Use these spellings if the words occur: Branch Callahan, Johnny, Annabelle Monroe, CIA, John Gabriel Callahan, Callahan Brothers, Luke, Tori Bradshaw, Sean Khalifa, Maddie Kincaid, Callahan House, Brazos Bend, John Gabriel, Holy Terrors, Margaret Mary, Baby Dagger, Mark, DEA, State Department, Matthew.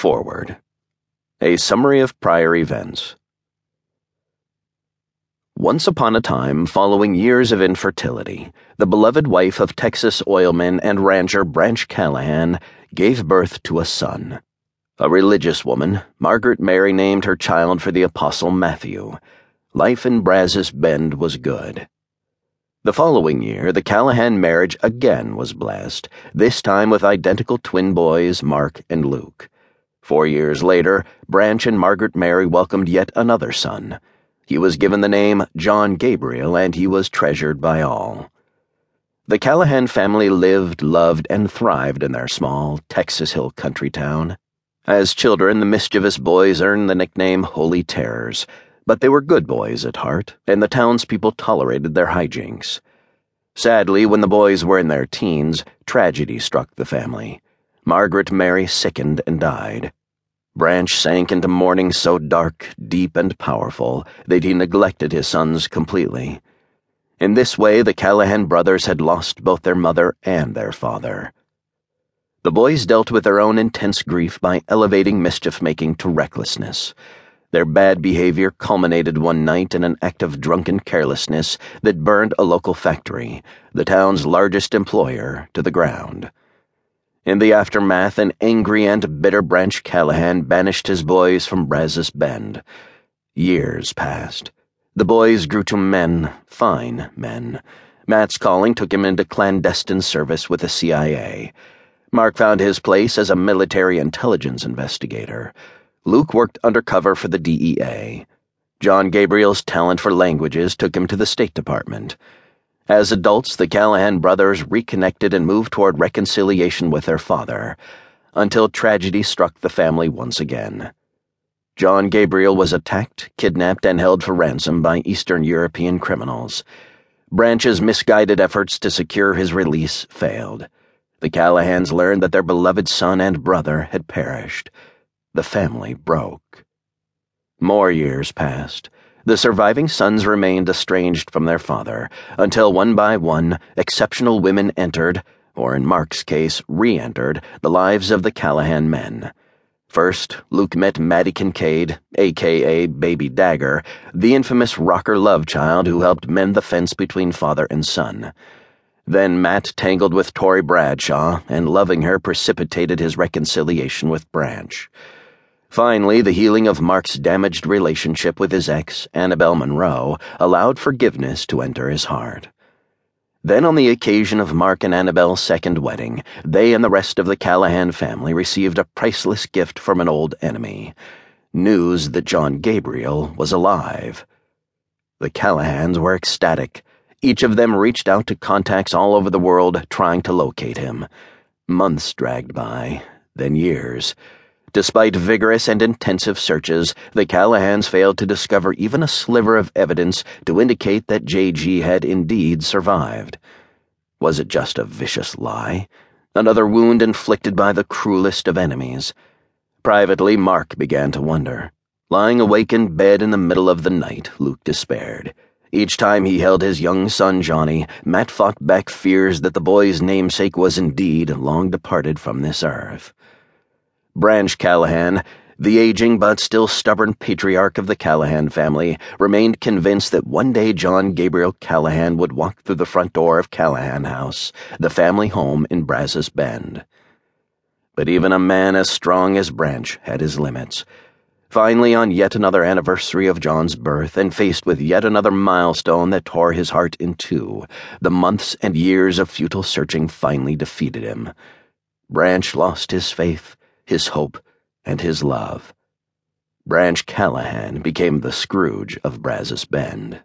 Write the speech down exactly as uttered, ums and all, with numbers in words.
Forward. A summary of prior events. Once upon a time, following years of infertility, the beloved wife of Texas oilman and rancher Branch Callahan gave birth to a son. A religious woman, Margaret Mary named her child for the Apostle Matthew. Life in Brazos Bend was good. The following year, the Callahan marriage again was blessed, this time with identical twin boys, Mark and Luke. Four years later, Branch and Margaret Mary welcomed yet another son. He was given the name John Gabriel, and he was treasured by all. The Callahan family lived, loved, and thrived in their small Texas Hill country town. As children, the mischievous boys earned the nickname Holy Terrors, but they were good boys at heart, and the townspeople tolerated their hijinks. Sadly, when the boys were in their teens, tragedy struck the family. Margaret Mary sickened and died. Branch sank into mourning so dark, deep, and powerful that he neglected his sons completely. In this way, the Callahan brothers had lost both their mother and their father. The boys dealt with their own intense grief by elevating mischief-making to recklessness. Their bad behavior culminated one night in an act of drunken carelessness that burned a local factory, the town's largest employer, to the ground. In the aftermath, an angry and bitter Branch Callahan banished his boys from Brazos Bend. Years passed. The boys grew to men, fine men. Matt's calling took him into clandestine service with the C I A. Mark found his place as a military intelligence investigator. Luke worked undercover for the D E A. John Gabriel's talent for languages took him to the State Department. As adults, the Callahan brothers reconnected and moved toward reconciliation with their father, until tragedy struck the family once again. John Gabriel was attacked, kidnapped, and held for ransom by Eastern European criminals. Branch's misguided efforts to secure his release failed. The Callahans learned that their beloved son and brother had perished. The family broke. More years passed. The surviving sons remained estranged from their father, until one by one, exceptional women entered, or in Mark's case, re-entered, the lives of the Callahan men. First, Luke met Maddie Kincaid, a k a. Baby Dagger, the infamous rocker love child who helped mend the fence between father and son. Then Matt tangled with Tori Bradshaw, and loving her precipitated his reconciliation with Branch. Finally, the healing of Mark's damaged relationship with his ex, Annabelle Monroe, allowed forgiveness to enter his heart. Then, on the occasion of Mark and Annabelle's second wedding, they and the rest of the Callahan family received a priceless gift from an old enemy: news that John Gabriel was alive. The Callahans were ecstatic. Each of them reached out to contacts all over the world trying to locate him. Months dragged by, then years. Despite vigorous and intensive searches, the Callahans failed to discover even a sliver of evidence to indicate that J G had indeed survived. Was it just a vicious lie? Another wound inflicted by the cruelest of enemies? Privately, Mark began to wonder. Lying awake in bed in the middle of the night, Luke despaired. Each time he held his young son Johnny, Matt fought back fears that the boy's namesake was indeed long departed from this earth. Branch Callahan, the aging but still stubborn patriarch of the Callahan family, remained convinced that one day John Gabriel Callahan would walk through the front door of Callahan House, the family home in Brazos Bend. But even a man as strong as Branch had his limits. Finally, on yet another anniversary of John's birth, and faced with yet another milestone that tore his heart in two, the months and years of futile searching finally defeated him. Branch lost his faith, his hope, and his love. Branch Callahan became the Scrooge of Brazos Bend.